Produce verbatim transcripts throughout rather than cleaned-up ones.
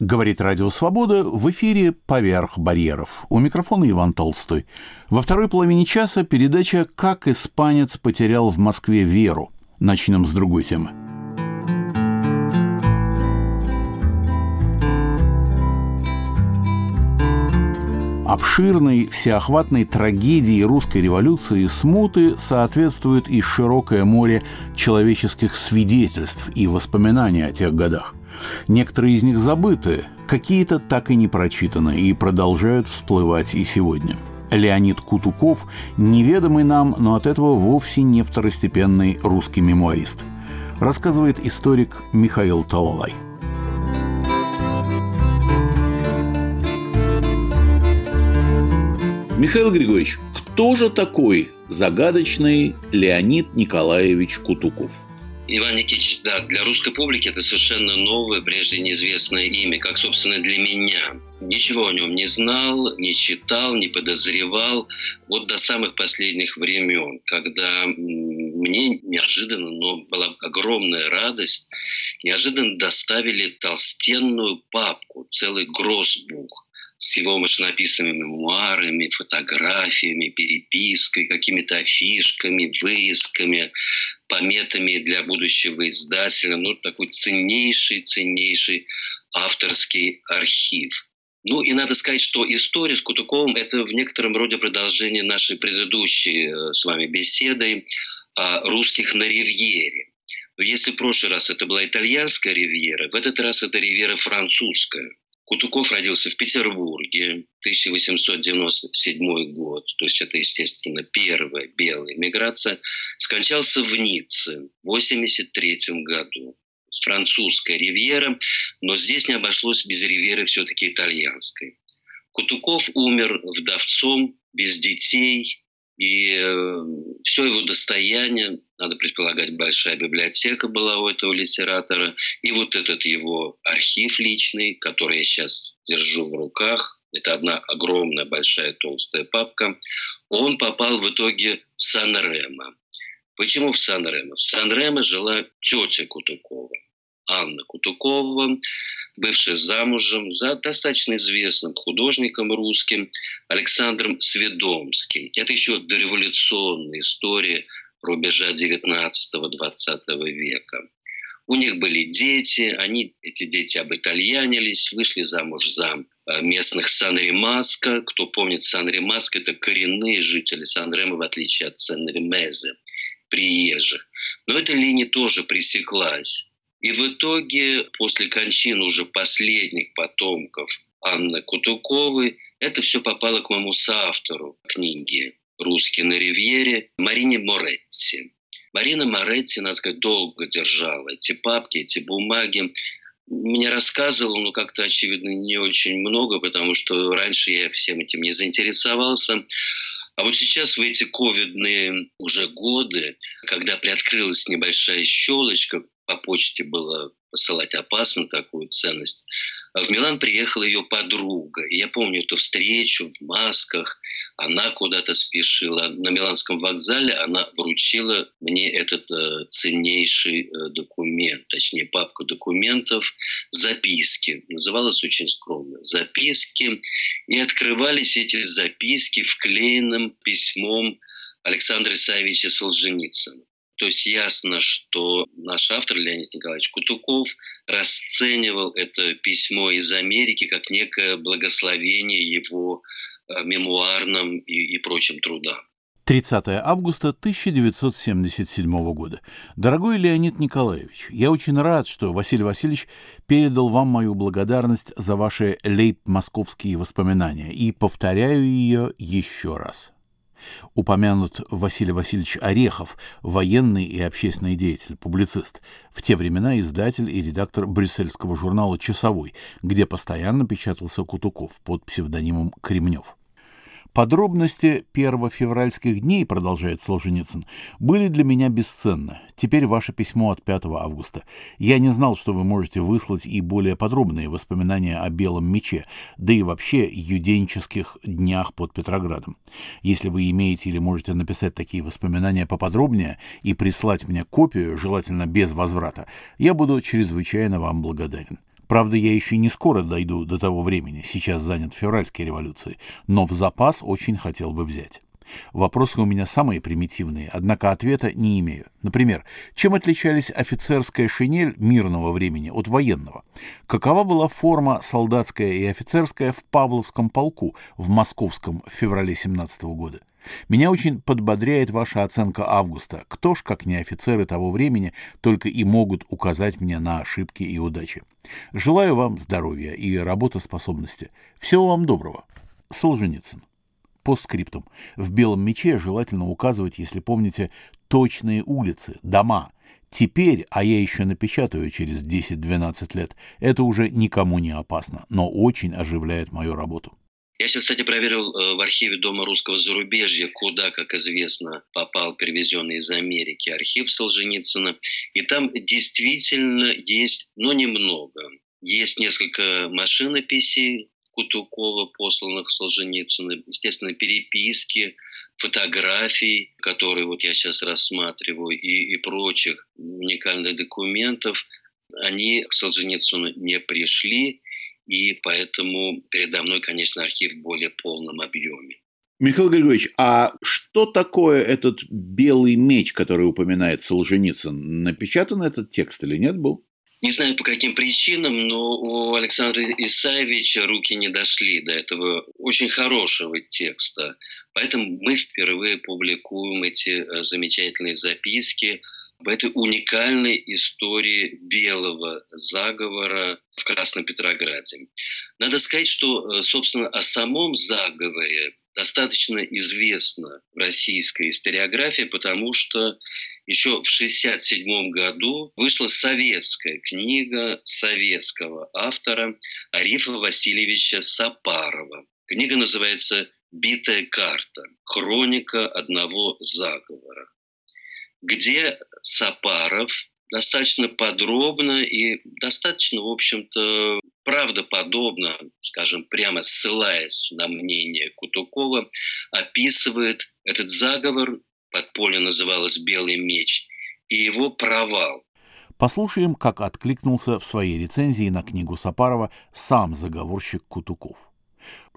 Говорит Радио Свобода, в эфире «Поверх барьеров». У микрофона Иван Толстой. Во второй половине часа передача «Как испанец потерял в Москве веру». Начнем с другой темы. Обширной, всеохватной трагедии русской революции и смуты соответствует и широкое море человеческих свидетельств и воспоминаний о тех годах. Некоторые из них забыты, какие-то так и не прочитаны и продолжают всплывать и сегодня. Леонид Кутуков – неведомый нам, но от этого вовсе не второстепенный русский мемуарист, рассказывает историк Михаил Талалай. Михаил Григорьевич, кто же такой загадочный Леонид Николаевич Кутуков? Иван Никитич, да, для русской публики это совершенно новое, прежде неизвестное имя, как, собственно, для меня. Ничего о нем не знал, не читал, не подозревал. Вот до самых последних времен, когда мне неожиданно, но была огромная радость, неожиданно доставили толстенную папку, целый гроссбух с его машинописными мемуарами, фотографиями, перепиской, какими-то афишками, вырезками, пометами для будущего издателя. Ну, такой ценнейший-ценнейший авторский архив. Ну, и надо сказать, что история с Кутуковым – это в некотором роде продолжение нашей предыдущей с вами беседы о русских на Ривьере. Если в прошлый раз это была итальянская Ривьера, в этот раз это Ривьера французская. Кутуков родился в Петербурге, тысяча восемьсот девяносто седьмой год, то есть это, естественно, первая белая эмиграция, скончался в Ницце в восемьдесят третьем году. Французская ривьера, но здесь не обошлось без ривьеры все-таки итальянской. Кутуков умер вдовцом, без детей, и все его достояние, надо предполагать, большая библиотека была у этого литератора, и вот этот его архив личный, который я сейчас держу в руках, это одна огромная, большая, толстая папка, он попал в итоге в Сан-Ремо. Почему в Сан-Ремо? В Сан-Ремо жила тетя Кутукова, Анна Кутукова, бывшая замужем за достаточно известным художником русским Александром Сведомским. Это еще дореволюционная история рубежа девятнадцатого-двадцатого века. У них были дети, они, эти дети обитальянились, вышли замуж за местных Сан-Ремаско. Кто помнит Сан-Ремаско, это коренные жители Сан-Ремо, в отличие от Сан-Ремезе, приезжих. Но эта линия тоже пресеклась. И в итоге, после кончины уже последних потомков Анны Кутуковой, это все попало к моему соавтору книги «Русские на Ривьере» Марине Моретти. Марина Моретти, надо сказать, долго держала эти папки, эти бумаги. Мне рассказывала, но как-то, очевидно, не очень много, потому что раньше я всем этим не заинтересовался. А вот сейчас в эти ковидные уже годы, когда приоткрылась небольшая щелочка, по почте было посылать опасно такую ценность. В Милан приехала ее подруга. И я помню эту встречу в масках. Она куда-то спешила. На Миланском вокзале она вручила мне этот ценнейший документ, точнее папку документов, записки. Называлась очень скромно «Записки». И открывались эти записки вклеенным письмом Александра Исаевича Солженицына. То есть ясно, что наш автор Леонид Николаевич Кутуков расценивал это письмо из Америки как некое благословение его мемуарным и, и прочим трудам. тридцатого августа тысяча девятьсот семьдесят седьмого года. Дорогой Леонид Николаевич, я очень рад, что Василий Васильевич передал вам мою благодарность за ваши лейб-московские воспоминания, и повторяю ее еще раз. Упомянут Василий Васильевич Орехов, военный и общественный деятель, публицист, в те времена издатель и редактор брюссельского журнала «Часовой», где постоянно печатался Кутуков под псевдонимом Кремнев. Подробности первофевральских дней, продолжает Солженицын, были для меня бесценны. Теперь ваше письмо от пятого августа. Я не знал, что вы можете выслать и более подробные воспоминания о Белом мече, да и вообще юденических днях под Петроградом. Если вы имеете или можете написать такие воспоминания поподробнее и прислать мне копию, желательно без возврата, я буду чрезвычайно вам благодарен. Правда, я еще не скоро дойду до того времени, сейчас занят февральской революцией, но в запас очень хотел бы взять. Вопросы у меня самые примитивные, однако ответа не имею. Например, чем отличались офицерская шинель мирного времени от военного? Какова была форма солдатская и офицерская в Павловском полку в Московском в феврале семнадцатого года? Меня очень подбодряет ваша оценка августа. Кто ж, как не офицеры того времени, только и могут указать мне на ошибки и удачи. Желаю вам здоровья и работоспособности. Всего вам доброго. Солженицын. Постскриптум. В «Белом мече» желательно указывать, если помните, точные улицы, дома. Теперь, а я еще напечатаю через десять-двенадцать лет, это уже никому не опасно, но очень оживляет мою работу. Я сейчас, кстати, проверил в архиве Дома русского зарубежья, куда, как известно, попал привезенный из Америки архив Солженицына. И там действительно есть, но немного. Есть несколько машинописей Кутукова, посланных Солженицыным, естественно, переписки, фотографий, которые вот я сейчас рассматриваю, и, и прочих уникальных документов. Они к Солженицыну не пришли. И поэтому передо мной, конечно, архив в более полном объеме. Михаил Григорьевич, а что такое этот «Белый меч», который упоминает Солженицын? Напечатан этот текст или нет был? Не знаю, по каким причинам, но у Александра Исаевича руки не дошли до этого очень хорошего текста. Поэтому мы впервые публикуем эти замечательные записки об этой уникальной истории белого заговора в Красном Петрограде. Надо сказать, что, собственно, о самом заговоре достаточно известна российская историография, потому что еще в шестьдесят седьмом году вышла советская книга советского автора Арифа Васильевича Сапарова. Книга называется «Битая карта. Хроника одного заговора», где Сапаров достаточно подробно и достаточно, в общем-то, правдоподобно, скажем, прямо ссылаясь на мнение Кутукова, описывает этот заговор, подпольно называлось «Белый меч», и его провал. Послушаем, как откликнулся в своей рецензии на книгу Сапарова сам заговорщик Кутуков.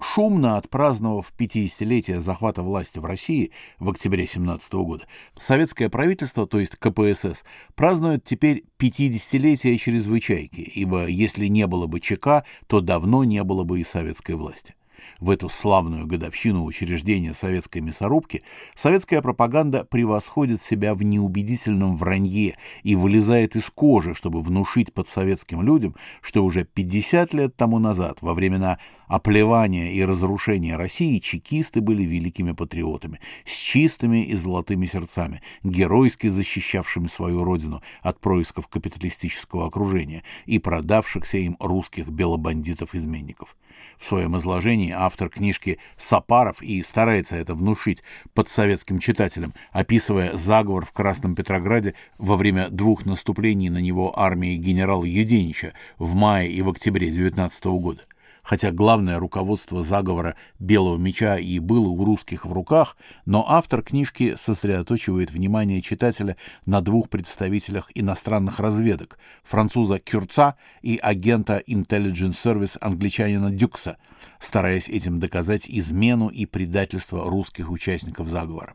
Шумно отпраздновав пятидесятилетие захвата власти в России в октябре семнадцатого года, советское правительство, то есть ка пэ эс эс, празднует теперь пятидесятилетие чрезвычайки, ибо если не было бы че ка, то давно не было бы и советской власти. В эту славную годовщину учреждения советской мясорубки советская пропаганда превосходит себя в неубедительном вранье и вылезает из кожи, чтобы внушить подсоветским людям, что уже пятьдесят лет тому назад, во времена оплевания и разрушения России, чекисты были великими патриотами, с чистыми и золотыми сердцами, геройски защищавшими свою родину от происков капиталистического окружения и продавшихся им русских белобандитов-изменников. В своем изложении автор книжки Сапаров и старается это внушить подсоветским читателям, описывая заговор в Красном Петрограде во время двух наступлений на него армии генерала Юденича в мае и в октябре девятнадцатого года. Хотя главное руководство заговора «Белого меча» и было у русских в руках, но автор книжки сосредоточивает внимание читателя на двух представителях иностранных разведок – француза Кюрца и агента Intelligence Service англичанина Дюкса, стараясь этим доказать измену и предательство русских участников заговора.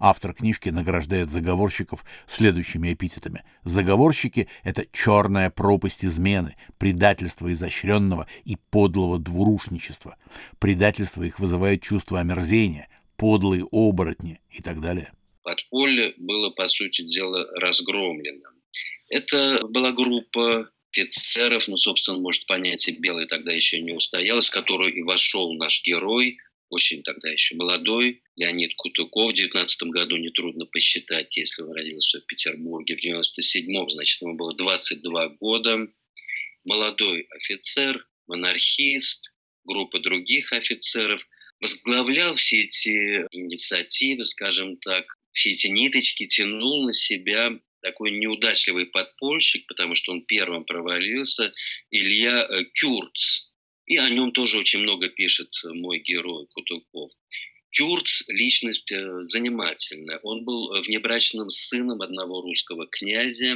Автор книжки награждает заговорщиков следующими эпитетами. Заговорщики — это черная пропасть измены, предательство изощренного и подлого двурушничества. Предательство их вызывает чувство омерзения, подлые оборотни и так далее. Подполье было, по сути дела, разгромлено. Это была группа офицеров, ну, собственно, может, понятие «белое» тогда еще не устоялось, в которую и вошел наш герой, очень тогда еще молодой, Леонид Кутуков. В девятнадцатом году нетрудно посчитать, если он родился в Петербурге в девяносто седьмом, значит, ему было двадцать два года. Молодой офицер, монархист, группа других офицеров. Возглавлял все эти инициативы, скажем так, все эти ниточки тянул на себя такой неудачливый подпольщик, потому что он первым провалился, Илья Кюрц. И о нем тоже очень много пишет мой герой Кутуков. Кюрц – личность занимательная. Он был внебрачным сыном одного русского князя,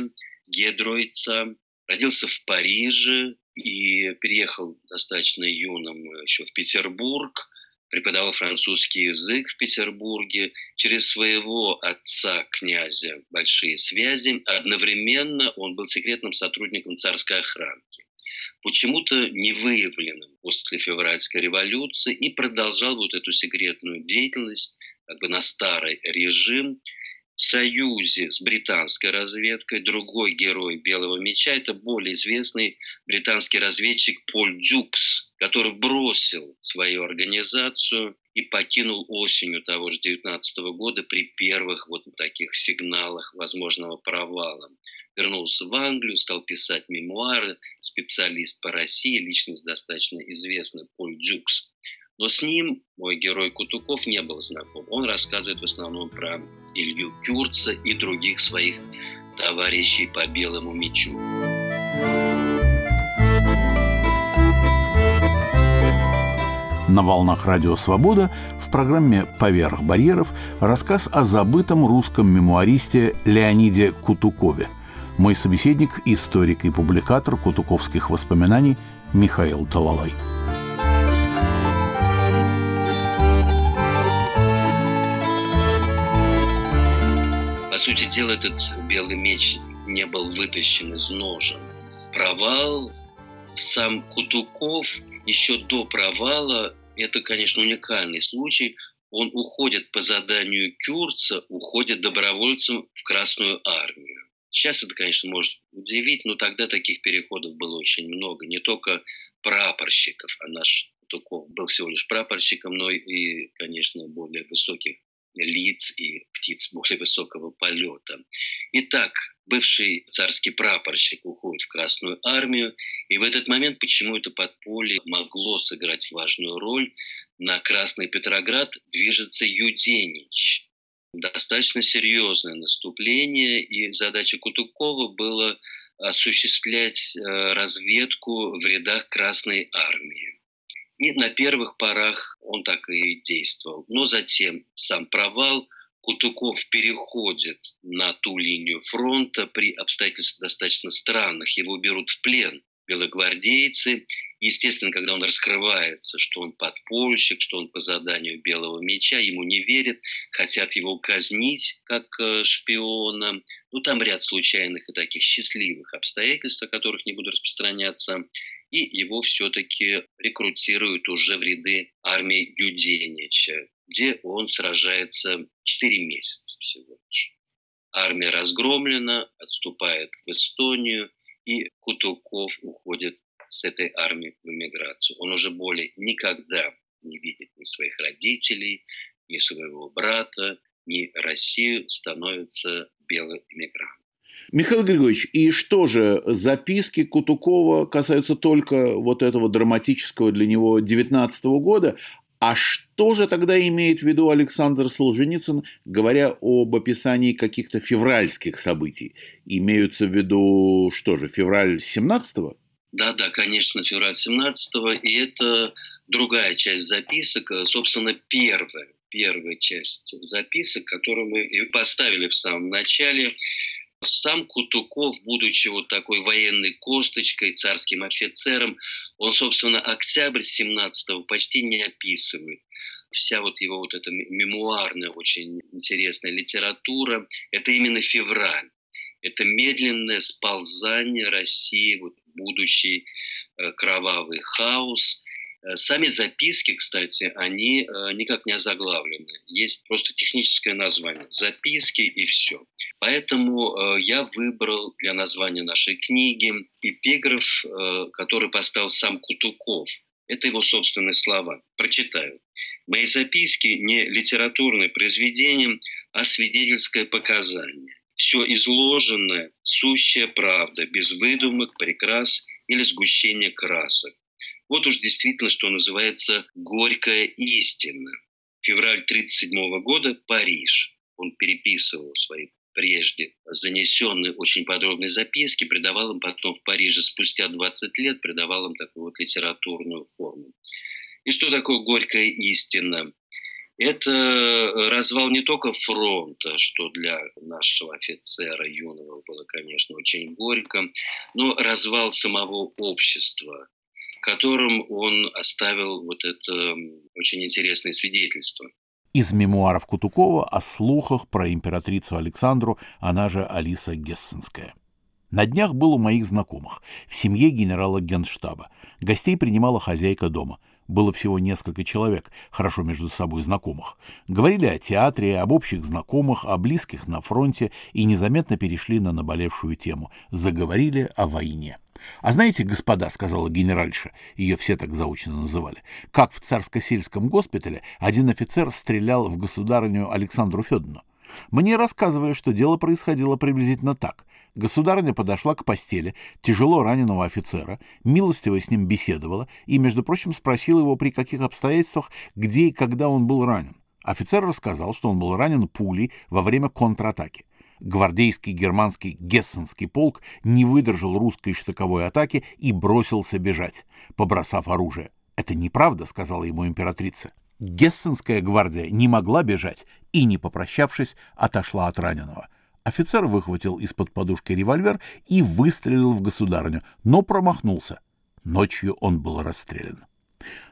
Гедройца. Родился в Париже, и переехал достаточно юным еще в Петербург, преподавал французский язык в Петербурге, через своего отца, князя, большие связи. Одновременно он был секретным сотрудником царской охранки, почему-то не выявленным после февральской революции, и продолжал вот эту секретную деятельность как бы на старый режим, в союзе с британской разведкой. Другой герой «Белого меча» — это более известный британский разведчик Поль Дюкс, который бросил свою организацию и покинул осенью того же девятнадцатого года при первых вот таких сигналах возможного провала. Вернулся в Англию, стал писать мемуары, специалист по России, личность достаточно известная, Поль Дюкс. Но с ним мой герой Кутуков не был знаком. Он рассказывает в основном про Илью Кюрца и других своих товарищей по белому мечу. На волнах «Радио Свобода» в программе «Поверх барьеров» рассказ о забытом русском мемуаристе Леониде Кутукове. Мой собеседник – историк и публикатор кутуковских воспоминаний Михаил Талалай. По сути дела, этот белый меч не был вытащен из ножен. Провал, сам Кутуков еще до провала, это, конечно, уникальный случай, он уходит по заданию Кюрца, уходит добровольцем в Красную армию. Сейчас это, конечно, может удивить, но тогда таких переходов было очень много, не только прапорщиков, а наш Кутуков был всего лишь прапорщиком, но и, конечно, более высоких лиц и птиц более высокого полета. Итак, бывший царский прапорщик уходит в Красную армию, и в этот момент почему это подполье могло сыграть важную роль. На Красный Петроград движется Юденич. Достаточно серьезное наступление, и задача Кутукова была осуществлять разведку в рядах Красной армии. И на первых порах он так и действовал. Но затем сам провал. Кутуков переходит на ту линию фронта при обстоятельствах достаточно странных. Его берут в плен белогвардейцы. Естественно, когда он раскрывается, что он подпольщик, что он по заданию Белого меча, ему не верят, хотят его казнить как шпиона. Ну, там ряд случайных и таких счастливых обстоятельств, о которых не буду распространяться. И его все-таки рекрутируют уже в ряды армии Юденича, где он сражается четыре месяца всего лишь. Армия разгромлена, отступает в Эстонию, и Кутуков уходит с этой армии в эмиграцию. Он уже более никогда не видит ни своих родителей, ни своего брата, ни Россию, становится белым эмигрантом. Михаил Григорьевич, и что же, записки Кутукова касаются только вот этого драматического для него девятнадцатого года, а что же тогда имеет в виду Александр Солженицын, говоря об описании каких-то февральских событий? Имеются в виду, что же, февраль семнадцатого? Да, да, конечно, февраль семнадцатого, и это другая часть записок, собственно, первая, первая часть записок, которую мы и поставили в самом начале. Сам Кутуков, будучи вот такой военной косточкой, царским офицером, он, собственно, октябрь семнадцатого почти не описывает. Вся вот его вот эта мемуарная, очень интересная литература, это именно февраль. Это медленное сползание России, вот будущий кровавый хаос. Сами записки, кстати, они никак не озаглавлены. Есть просто техническое название «Записки» и все. Поэтому я выбрал для названия нашей книги эпиграф, который поставил сам Кутуков. Это его собственные слова. Прочитаю. «Мои записки не литературное произведение, а свидетельское показание. Все изложенное, сущая правда, без выдумок, прикрас или сгущения красок. Вот уж действительно, что называется, горькая истина». Февраль тридцать седьмого года, Париж. Он переписывал свои прежде занесенные очень подробные записки, придавал им потом в Париже спустя двадцать лет, придавал им такую вот литературную форму. И что такое горькая истина? Это развал не только фронта, что для нашего офицера юного было, конечно, очень горько, но развал самого общества, которым он оставил вот это очень интересное свидетельство. Из мемуаров Кутукова о слухах про императрицу Александру, она же Алиса Гессенская. На днях был у моих знакомых, в семье генерала Генштаба. Гостей принимала хозяйка дома. Было всего несколько человек, хорошо между собой знакомых. Говорили о театре, об общих знакомых, о близких на фронте и незаметно перешли на наболевшую тему. Заговорили о войне. «А знаете, господа, — сказала генеральша, — ее все так заочно называли, — как в Царско-сельском госпитале один офицер стрелял в государыню Александру Федоровну. Мне рассказывали, что дело происходило приблизительно так. Государыня подошла к постели тяжело раненого офицера, милостиво с ним беседовала и, между прочим, спросила его, при каких обстоятельствах, где и когда он был ранен. Офицер рассказал, что он был ранен пулей во время контратаки. Гвардейский германский гессенский полк не выдержал русской штыковой атаки и бросился бежать, побросав оружие. «Это неправда», — сказала ему императрица. Гессенская гвардия не могла бежать и, не попрощавшись, отошла от раненого. Офицер выхватил из-под подушки револьвер и выстрелил в государыню, но промахнулся. Ночью он был расстрелян.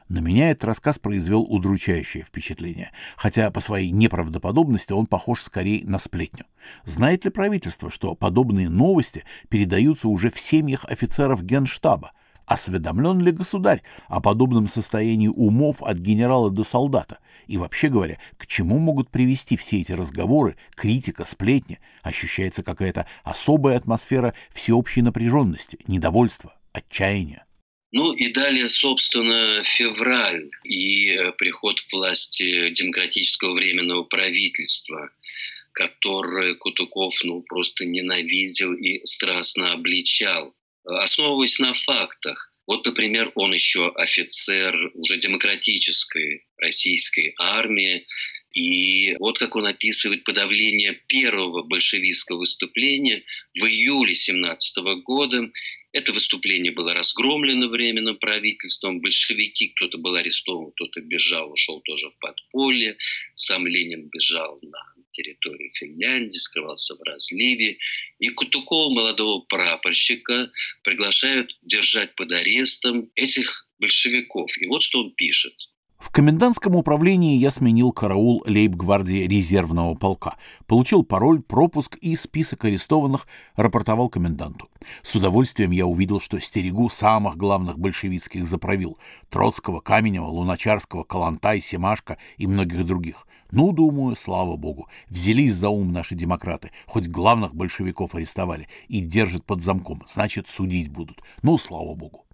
На меня этот рассказ произвел удручающее впечатление, хотя по своей неправдоподобности он похож скорее на сплетню. Знает ли правительство, что подобные новости передаются уже в семьях офицеров Генштаба? Осведомлен ли государь о подобном состоянии умов от генерала до солдата? И вообще говоря, к чему могут привести все эти разговоры, критика, сплетни? Ощущается какая-то особая атмосфера всеобщей напряженности, недовольства, отчаяния. Ну и далее, собственно, февраль и приход к власти демократического временного правительства, которое Кутуков ну, просто ненавидел и страстно обличал, основываясь на фактах. Вот, например, он еще офицер уже демократической российской армии. И вот как он описывает подавление первого большевистского выступления в июле семнадцатого года. Это выступление было разгромлено временным правительством. Большевики, кто-то был арестован, кто-то бежал, ушел тоже в подполье. Сам Ленин бежал на территории Финляндии, скрывался в разливе. И Кутукова, молодого прапорщика, приглашают держать под арестом этих большевиков. И вот что он пишет. В комендантском управлении я сменил караул лейб-гвардии резервного полка, получил пароль, пропуск и список арестованных, рапортовал коменданту. С удовольствием я увидел, что стерегу самых главных большевистских заправил – Троцкого, Каменева, Луначарского, Коллонтай, Семашко и многих других. Ну, думаю, слава богу, взялись за ум наши демократы, хоть главных большевиков арестовали и держат под замком, значит, судить будут. Ну, слава богу.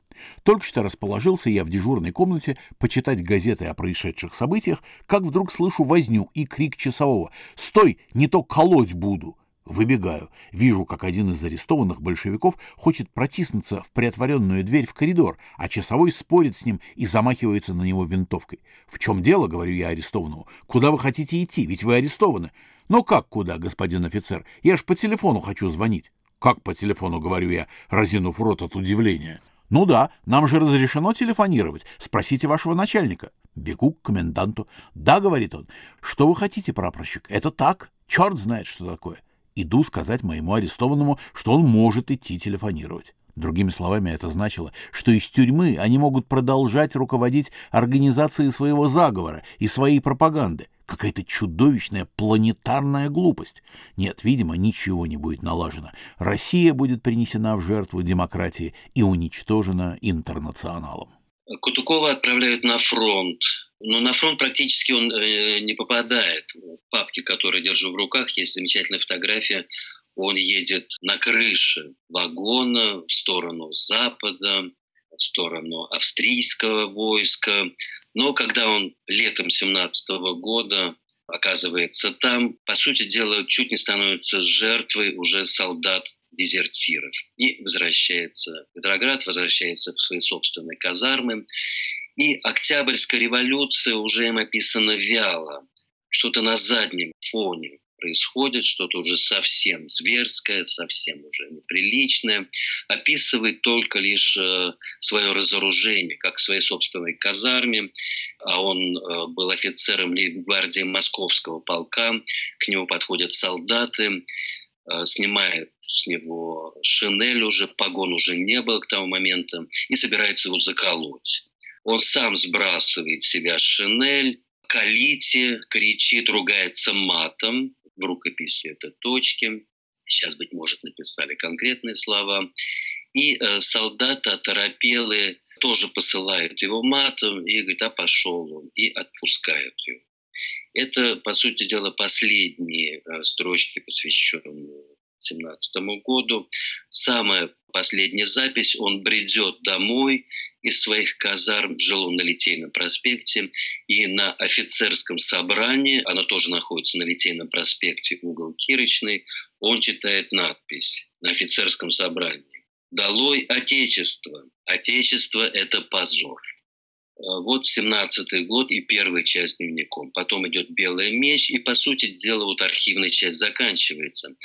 Только что расположился я в дежурной комнате почитать газеты о происшедших событиях, как вдруг слышу возню и крик часового: «Стой, не то колоть буду!» Выбегаю. Вижу, как один из арестованных большевиков хочет протиснуться в приотворенную дверь в коридор, а часовой спорит с ним и замахивается на него винтовкой. «В чем дело?» — говорю я арестованному. «Куда вы хотите идти? Ведь вы арестованы». «Ну как куда, господин офицер? Я ж по телефону хочу звонить». «Как по телефону?» — говорю я, разинув рот от удивления. «Ну да, нам же разрешено телефонировать. Спросите вашего начальника». Бегу к коменданту. «Да, — говорит он, — что вы хотите, прапорщик? Это так. Черт знает, что такое». Иду сказать моему арестованному, что он может идти телефонировать. Другими словами, это значило, что из тюрьмы они могут продолжать руководить организацией своего заговора и своей пропаганды. Какая-то чудовищная планетарная глупость. Нет, видимо, ничего не будет налажено. Россия будет принесена в жертву демократии и уничтожена интернационалом. Кутукова отправляют на фронт. Но на фронт практически он э, не попадает. В папке, которую держу в руках, есть замечательная фотография. Он едет на крыше вагона в сторону Запада, в сторону австрийского войска. Но когда он летом семнадцатого года оказывается там, по сути дела, чуть не становится жертвой уже солдат-дезертиров. И возвращается в Петроград, возвращается в свои собственные казармы. И Октябрьская революция уже им описана вяло, что-то на заднем фоне. происходит, что-то уже совсем зверское, совсем уже неприличное, описывает только лишь свое разоружение, как в своей собственной казарме, а он был офицером лейб-гвардии Московского полка, к нему подходят солдаты, снимает с него шинель уже, погон уже не было к тому моменту, и собирается его заколоть. Он сам сбрасывает с себя шинель, калите, кричит, ругается матом. В рукописи это точки. Сейчас, быть может, написали конкретные слова. И э, солдаты, оторопелые, тоже посылают его матом и говорят, а пошел он, и отпускают его. Это, по сути дела, последние э, строчки, посвященные семнадцатому году. Самая последняя запись, он бредет домой из своих казарм, жил он на Литейном проспекте, и на офицерском собрании, оно тоже находится на Литейном проспекте, угол Кирочный, он читает надпись на офицерском собрании: «Долой Отечество! Отечество – это позор!» Вот семнадцатый год и первая часть дневником. Потом идет «Белая меч», и, по сути дела, вот архивная часть заканчивается.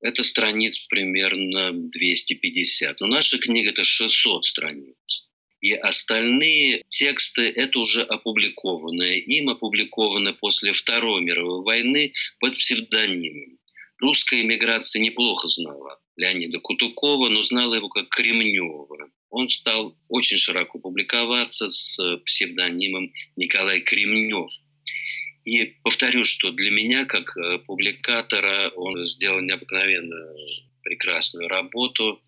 Это страниц примерно двести пятьдесят. Но наша книга – это шестьсот страниц. И остальные тексты – это уже опубликованные. Им опубликованы после Второй мировой войны под псевдонимом. Русская эмиграция неплохо знала Леонида Кутукова, но знала его как Кремнёва. Он стал очень широко публиковаться с псевдонимом Николай Кремнёв. И повторю, что для меня, как публикатора, он сделал необыкновенно прекрасную работу.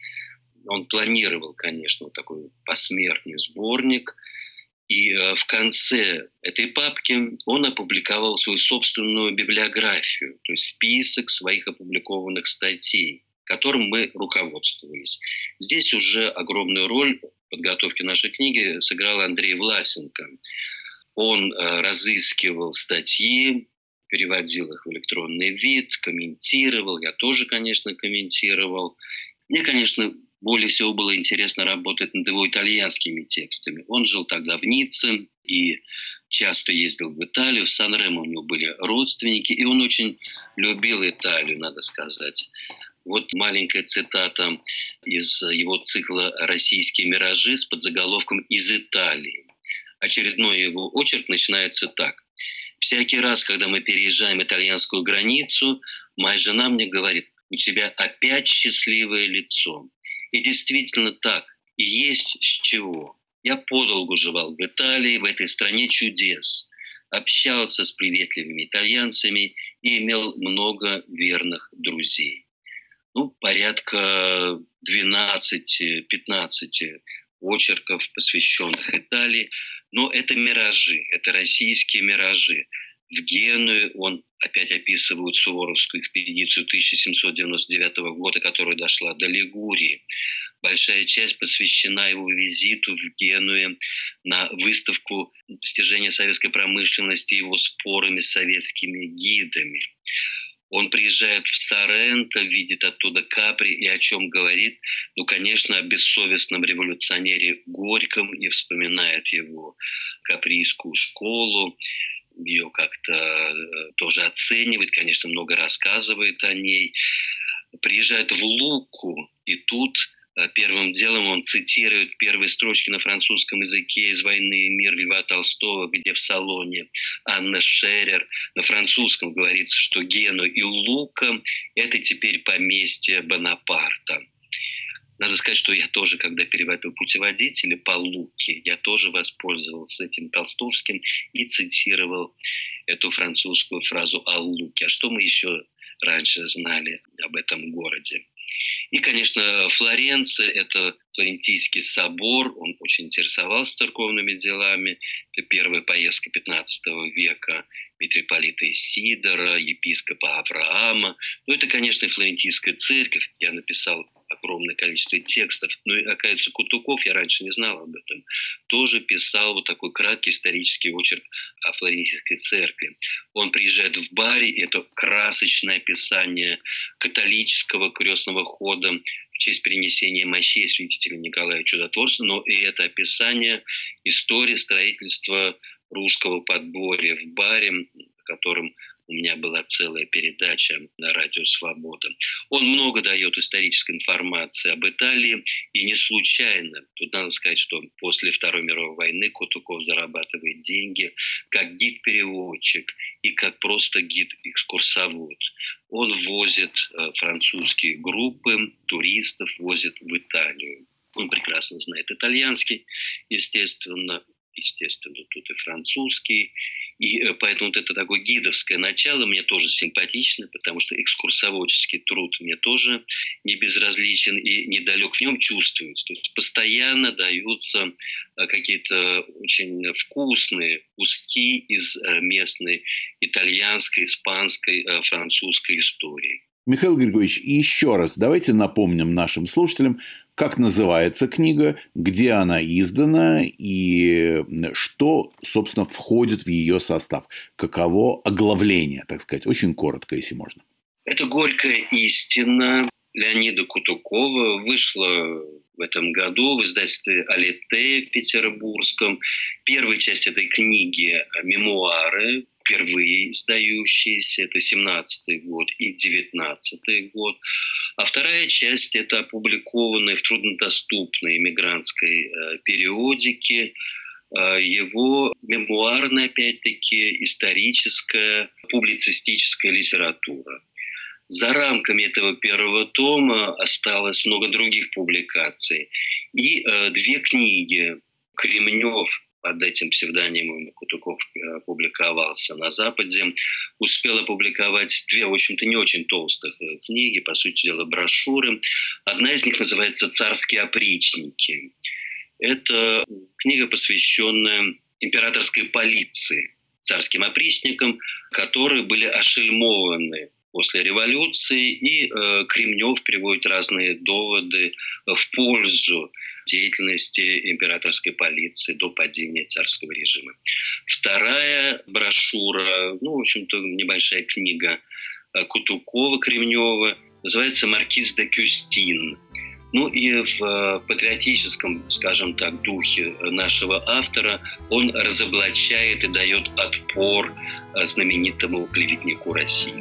Он планировал, конечно, такой посмертный сборник. И в конце этой папки он опубликовал свою собственную библиографию, то есть список своих опубликованных статей, которым мы руководствовались. Здесь уже огромную роль в подготовке нашей книги сыграл Андрей Власенко. Он разыскивал статьи, переводил их в электронный вид, комментировал. Я тоже, конечно, комментировал. Мне, конечно, более всего было интересно работать над его итальянскими текстами. Он жил тогда в Ницце и часто ездил в Италию. В Сан-Ремо у него были родственники, и он очень любил Италию, надо сказать. Вот маленькая цитата из его цикла «Российские миражи» с подзаголовком «Из Италии». Очередной его очерк начинается так. «Всякий раз, когда мы переезжаем итальянскую границу, моя жена мне говорит, у тебя опять счастливое лицо». И действительно так. И есть с чего. Я подолгу жевал в Италии, в этой стране чудес. Общался с приветливыми итальянцами и имел много верных друзей. Ну, порядка двенадцати-пятнадцати очерков, посвященных Италии. Но это миражи, это российские миражи. В Геную он опять описывает Суворовскую экспедицию тысяча семьсот девяносто девятого года, которая дошла до Лигурии. Большая часть посвящена его визиту в Геную на выставку достижения советской промышленности и его спорами с советскими гидами. Он приезжает в Соренто, видит оттуда Капри и о чем говорит? Ну, конечно, о бессовестном революционере Горьком и вспоминает его каприйскую школу. Ее как-то тоже оценивает, конечно, много рассказывает о ней. Приезжает в Луку, и тут первым делом он цитирует первые строчки на французском языке из «Войны и мир» Льва Толстого, где в салоне Анна Шерер на французском говорится, что Гену и Лука – это теперь поместье Бонапарта. Надо сказать, что я тоже, когда переводил «Путеводители» по Луке, я тоже воспользовался этим толстовским и цитировал эту французскую фразу о Луке. А что мы еще раньше знали об этом городе? И, конечно, Флоренция – это Флорентийский собор. Он очень интересовался церковными делами. Это первая поездка пятнадцатого века митрополита Исидора, епископа Авраама. Ну, это, конечно, и Флорентийская церковь. Я написал огромное количество текстов. Ну и, оказывается, Кутуков, я раньше не знал об этом, тоже писал вот такой краткий исторический очерк о Флорентийской церкви. Он приезжает в Бари, это красочное описание католического крестного хода в честь перенесения мощей святителя Николая Чудотворца, но и это описание истории строительства русского подворья в Бари, о котором У меня была целая передача на Радио Свобода. Он много дает исторической информации об Италии, и не случайно. Тут надо сказать, что после Второй мировой войны Кутуков зарабатывает деньги как гид-переводчик и как просто гид-экскурсовод. Он возит французские группы туристов, возит в Италию. Он прекрасно знает итальянский, естественно, естественно, тут и французский. И поэтому вот это такое гидовское начало мне тоже симпатично, потому что экскурсоводческий труд мне тоже не безразличен и недалек. В нем чувствуется. То есть постоянно даются какие-то очень вкусные куски из местной итальянской, испанской, французской истории. Михаил Григорьевич, еще раз давайте напомним нашим слушателям, как называется книга, где она издана и что, собственно, входит в ее состав. Каково оглавление, так сказать, очень коротко, если можно. Это «Горькая истина» Леонида Кутукова, вышла в этом году в издательстве «Алетейя» в Петербургском. Первая часть этой книги – мемуары, впервые издающиеся, это семнадцатый год и девятнадцатый год. А вторая часть – это опубликованные в труднодоступной эмигрантской периодике его мемуарная, опять-таки, историческая, публицистическая литература. За рамками этого первого тома осталось много других публикаций. И две книги Кремнев, под этим псевдонимом Кутуков публиковался на Западе, успел опубликовать две, в общем-то, не очень толстых книги, по сути дела, брошюры. Одна из них называется «Царские опричники». Это книга, посвященная императорской полиции, царским опричникам, которые были ошельмованы после революции, и э, Кремнев приводит разные доводы в пользу деятельности императорской полиции до падения царского режима. Вторая брошюра, ну, в общем-то, небольшая книга Кутукова-Кремнева, называется «Маркиз де Кюстин». Ну и в патриотическом, скажем так, духе нашего автора он разоблачает и дает отпор знаменитому клеветнику России.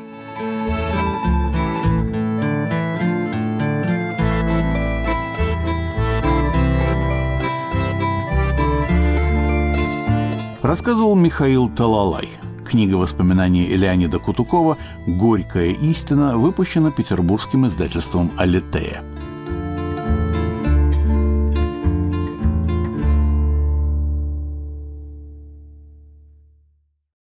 Рассказывал Михаил Талалай. Книга воспоминаний Леонида Кутукова «Горькая истина» выпущена петербургским издательством «Алетейя».